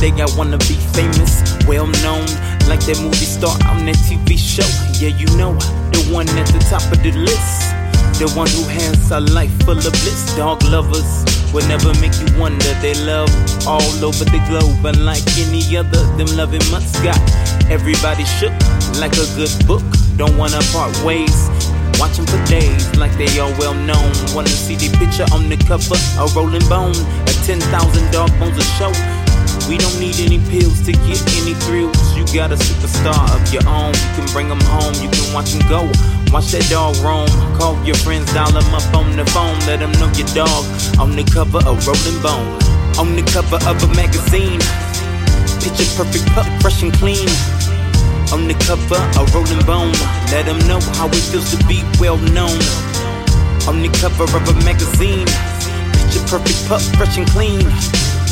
day I wanna be famous, well known, like that movie star on that TV show. Yeah, you know, the one at the top of the list, the one who has a life full of bliss. Dog lovers will never make you wonder. They love all over the globe, and like any other, them loving months got everybody shook like a good book. Don't wanna part ways, watching for days like they are well known. Wanna see the picture on the cover of Rolling Bone, a 10,000 dog bones a show. We don't need any pills to get any thrills. You got a superstar of your own. You can bring them home, you can watch them go. Watch that dog roam. Call your friends, dial them up on the phone. Let them know your dog on the cover of Rolling Bone, on the cover of a magazine. Picture perfect pup, fresh and clean, on the cover of Rolling Bone. Let them know how it feels to be well known, on the cover of a magazine. Picture perfect pup, fresh and clean,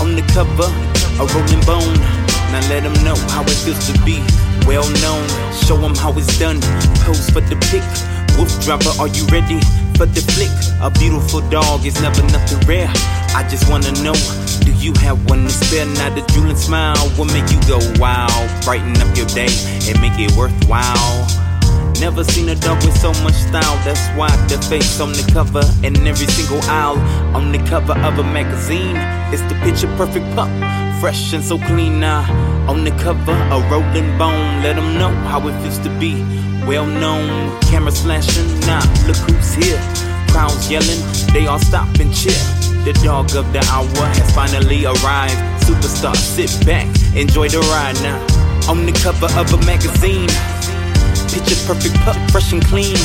on the cover of Rolling Bone. Now let them know how it feels to be well known. Show them how it's done, pose for the pic. WooFDriver, are you ready for the flick? A beautiful dog is never nothing rare. I just wanna know, do you have one to spare? Now the drooling smile will make you go wow, brighten up your day and make it worthwhile. Never seen a dog with so much style. That's why the face on the cover in every single aisle, on the cover of a magazine. It's the picture perfect pup, fresh and so clean now, on the cover of Rolling Bone. Let them know how it feels to be well known. Camera flashing now, look who's here. Crowds yelling, they all stop and cheer. The dog of the hour has finally arrived. Superstar, sit back, enjoy the ride now, on the cover of a magazine. Picture perfect pup, fresh and clean,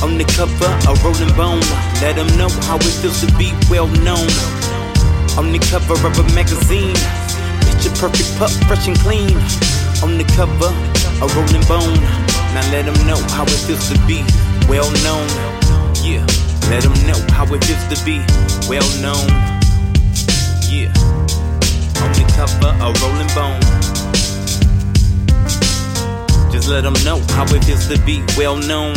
on the cover of Rolling Bone. Let them know how it feels to be well known, on the cover of a magazine. Picture perfect pup, fresh and clean, on the cover of Rolling Bone. Now let them know how it feels to be well known. Yeah, let them know how it feels to be well known. Yeah, on the cover of Rolling Bone. Just let them know how it feels to be well known.